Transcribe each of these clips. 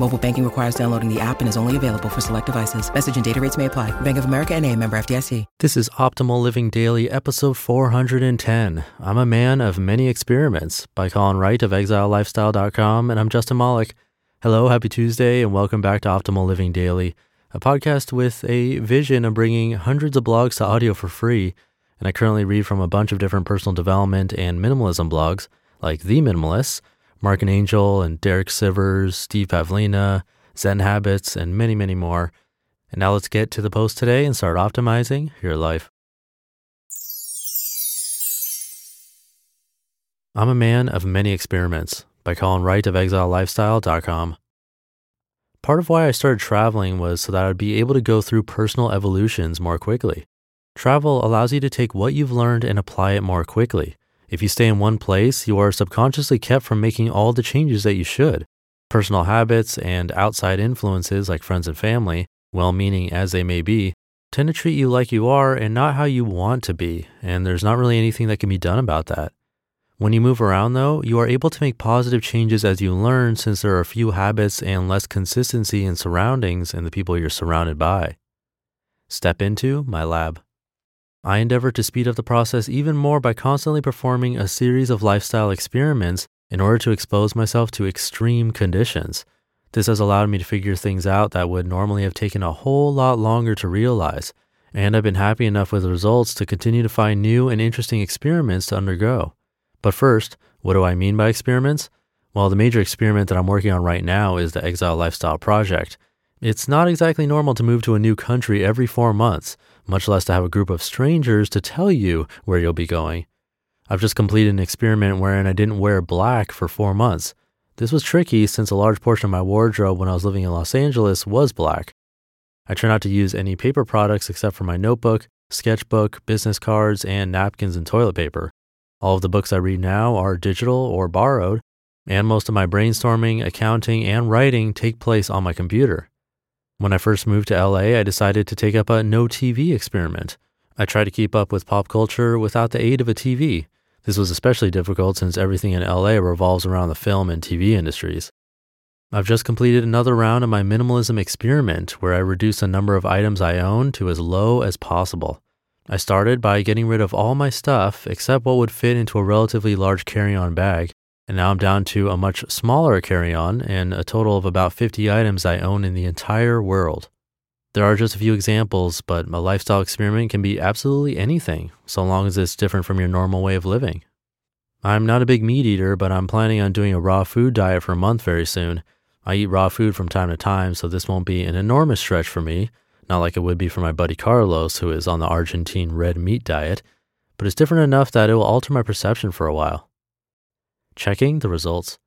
Mobile banking requires downloading the app and is only available for select devices. Message and data rates may apply. Bank of America NA, member FDIC. This is Optimal Living Daily, episode 410. I'm a man of many experiments by Colin Wright of ExileLifestyle.com, and I'm Justin Mollick. Hello, happy Tuesday, and welcome back to Optimal Living Daily, a podcast with a vision of bringing hundreds of blogs to audio for free. And I currently read from a bunch of different personal development and minimalism blogs, like The Minimalists, Mark and Angel, and Derek Sivers, Steve Pavlina, Zen Habits, and many, many more. And now let's get to the post today and start optimizing your life. I'm a man of many experiments by Colin Wright of ExileLifestyle.com. Part of why I started traveling was so that I would be able to go through personal evolutions more quickly. Travel allows you to take what you've learned and apply it more quickly. If you stay in one place, you are subconsciously kept from making all the changes that you should. Personal habits and outside influences like friends and family, well-meaning as they may be, tend to treat you like you are and not how you want to be, and there's not really anything that can be done about that. When you move around, though, you are able to make positive changes as you learn, since there are few habits and less consistency in surroundings and the people you're surrounded by. Step into my lab. I endeavor to speed up the process even more by constantly performing a series of lifestyle experiments in order to expose myself to extreme conditions. This has allowed me to figure things out that would normally have taken a whole lot longer to realize, and I've been happy enough with the results to continue to find new and interesting experiments to undergo. But first, what do I mean by experiments? Well, the major experiment that I'm working on right now is the Exile Lifestyle Project. It's not exactly normal to move to a new country every 4 months, much less to have a group of strangers to tell you where you'll be going. I've just completed an experiment wherein I didn't wear black for 4 months. This was tricky since a large portion of my wardrobe when I was living in Los Angeles was black. I try not to use any paper products except for my notebook, sketchbook, business cards, and napkins and toilet paper. All of the books I read now are digital or borrowed, and most of my brainstorming, accounting, and writing take place on my computer. When I first moved to LA, I decided to take up a no TV experiment. I tried to keep up with pop culture without the aid of a TV. This was especially difficult since everything in LA revolves around the film and TV industries. I've just completed another round of my minimalism experiment where I reduce the number of items I own to as low as possible. I started by getting rid of all my stuff except what would fit into a relatively large carry-on bag, and now I'm down to a much smaller carry-on and a total of about 50 items I own in the entire world. There are just a few examples, but a lifestyle experiment can be absolutely anything, so long as it's different from your normal way of living. I'm not a big meat eater, but I'm planning on doing a raw food diet for a month very soon. I eat raw food from time to time, so this won't be an enormous stretch for me, not like it would be for my buddy Carlos, who is on the Argentine red meat diet, but it's different enough that it will alter my perception for a while. Checking the results.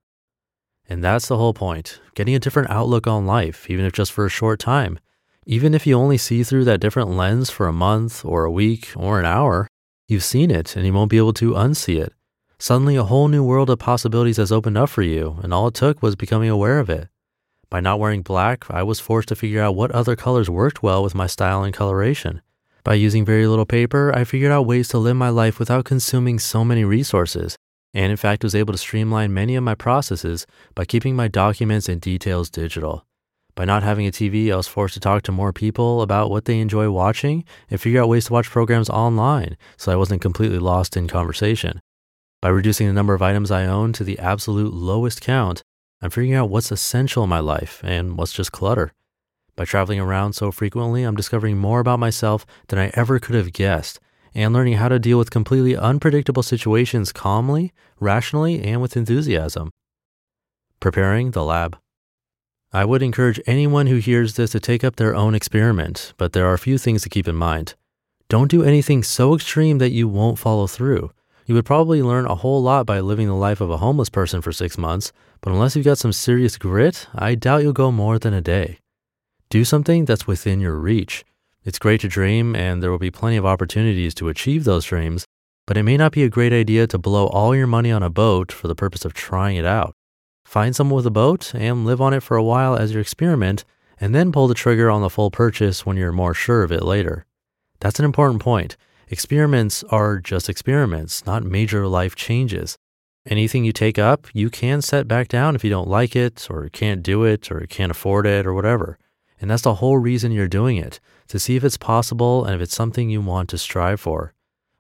And that's the whole point, getting a different outlook on life, even if just for a short time. Even if you only see through that different lens for a month or a week or an hour, you've seen it and you won't be able to unsee it. Suddenly a whole new world of possibilities has opened up for you, and all it took was becoming aware of it. By not wearing black, I was forced to figure out what other colors worked well with my style and coloration. By using very little paper, I figured out ways to live my life without consuming so many resources, and in fact was able to streamline many of my processes by keeping my documents and details digital. By not having a TV, I was forced to talk to more people about what they enjoy watching and figure out ways to watch programs online so I wasn't completely lost in conversation. By reducing the number of items I own to the absolute lowest count, I'm figuring out what's essential in my life and what's just clutter. By traveling around so frequently, I'm discovering more about myself than I ever could have guessed and learning how to deal with completely unpredictable situations calmly, rationally, and with enthusiasm. Preparing the lab. I would encourage anyone who hears this to take up their own experiment, but there are a few things to keep in mind. Don't do anything so extreme that you won't follow through. You would probably learn a whole lot by living the life of a homeless person for 6 months, but unless you've got some serious grit, I doubt you'll go more than a day. Do something that's within your reach. It's great to dream, and there will be plenty of opportunities to achieve those dreams, but it may not be a great idea to blow all your money on a boat for the purpose of trying it out. Find someone with a boat and live on it for a while as your experiment, and then pull the trigger on the full purchase when you're more sure of it later. That's an important point. Experiments are just experiments, not major life changes. Anything you take up, you can set back down if you don't like it or can't do it or can't afford it or whatever. And that's the whole reason you're doing it, to see if it's possible and if it's something you want to strive for.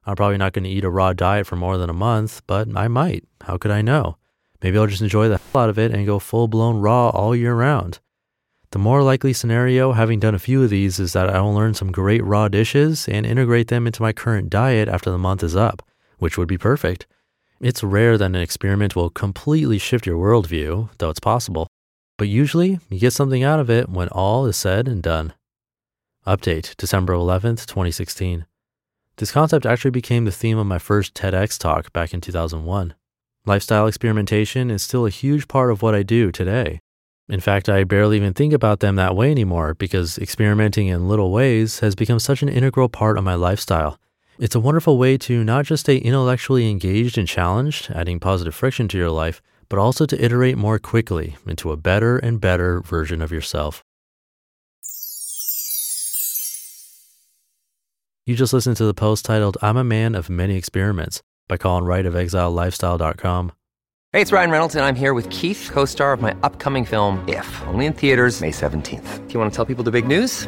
I'm probably not going to eat a raw diet for more than a month, but I might. How could I know? Maybe I'll just enjoy the hell out of it and go full-blown raw all year round. The more likely scenario, having done a few of these, is that I will learn some great raw dishes and integrate them into my current diet after the month is up, which would be perfect. It's rare that an experiment will completely shift your worldview, though it's possible. But usually, you get something out of it when all is said and done. Update, December 11th, 2016. This concept actually became the theme of my first TEDx talk back in 2001. Lifestyle experimentation is still a huge part of what I do today. In fact, I barely even think about them that way anymore because experimenting in little ways has become such an integral part of my lifestyle. It's a wonderful way to not just stay intellectually engaged and challenged, adding positive friction to your life, but also to iterate more quickly into a better and better version of yourself. You just listened to the post titled, "I'm a Man of Many Experiments" by Colin Wright of ExileLifestyle.com. Hey, it's Ryan Reynolds, and I'm here with Keith, co-star of my upcoming film, If, only in theaters May 17th. Do you want to tell people the big news?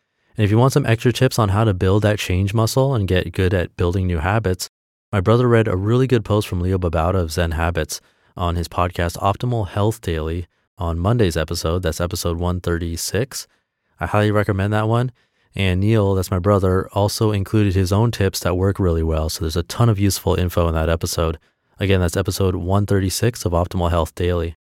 And if you want some extra tips on how to build that change muscle and get good at building new habits, my brother read a really good post from Leo Babauta of Zen Habits on his podcast, Optimal Health Daily, on Monday's episode. That's episode 136. I highly recommend that one. And Neil, that's my brother, also included his own tips that work really well. So there's a ton of useful info in that episode. Again, that's episode 136 of Optimal Health Daily.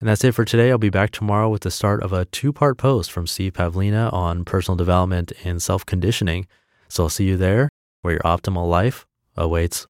And that's it for today. I'll be back tomorrow with the start of a two-part post from Steve Pavlina on personal development and self-conditioning. So I'll see you there, where your optimal life awaits.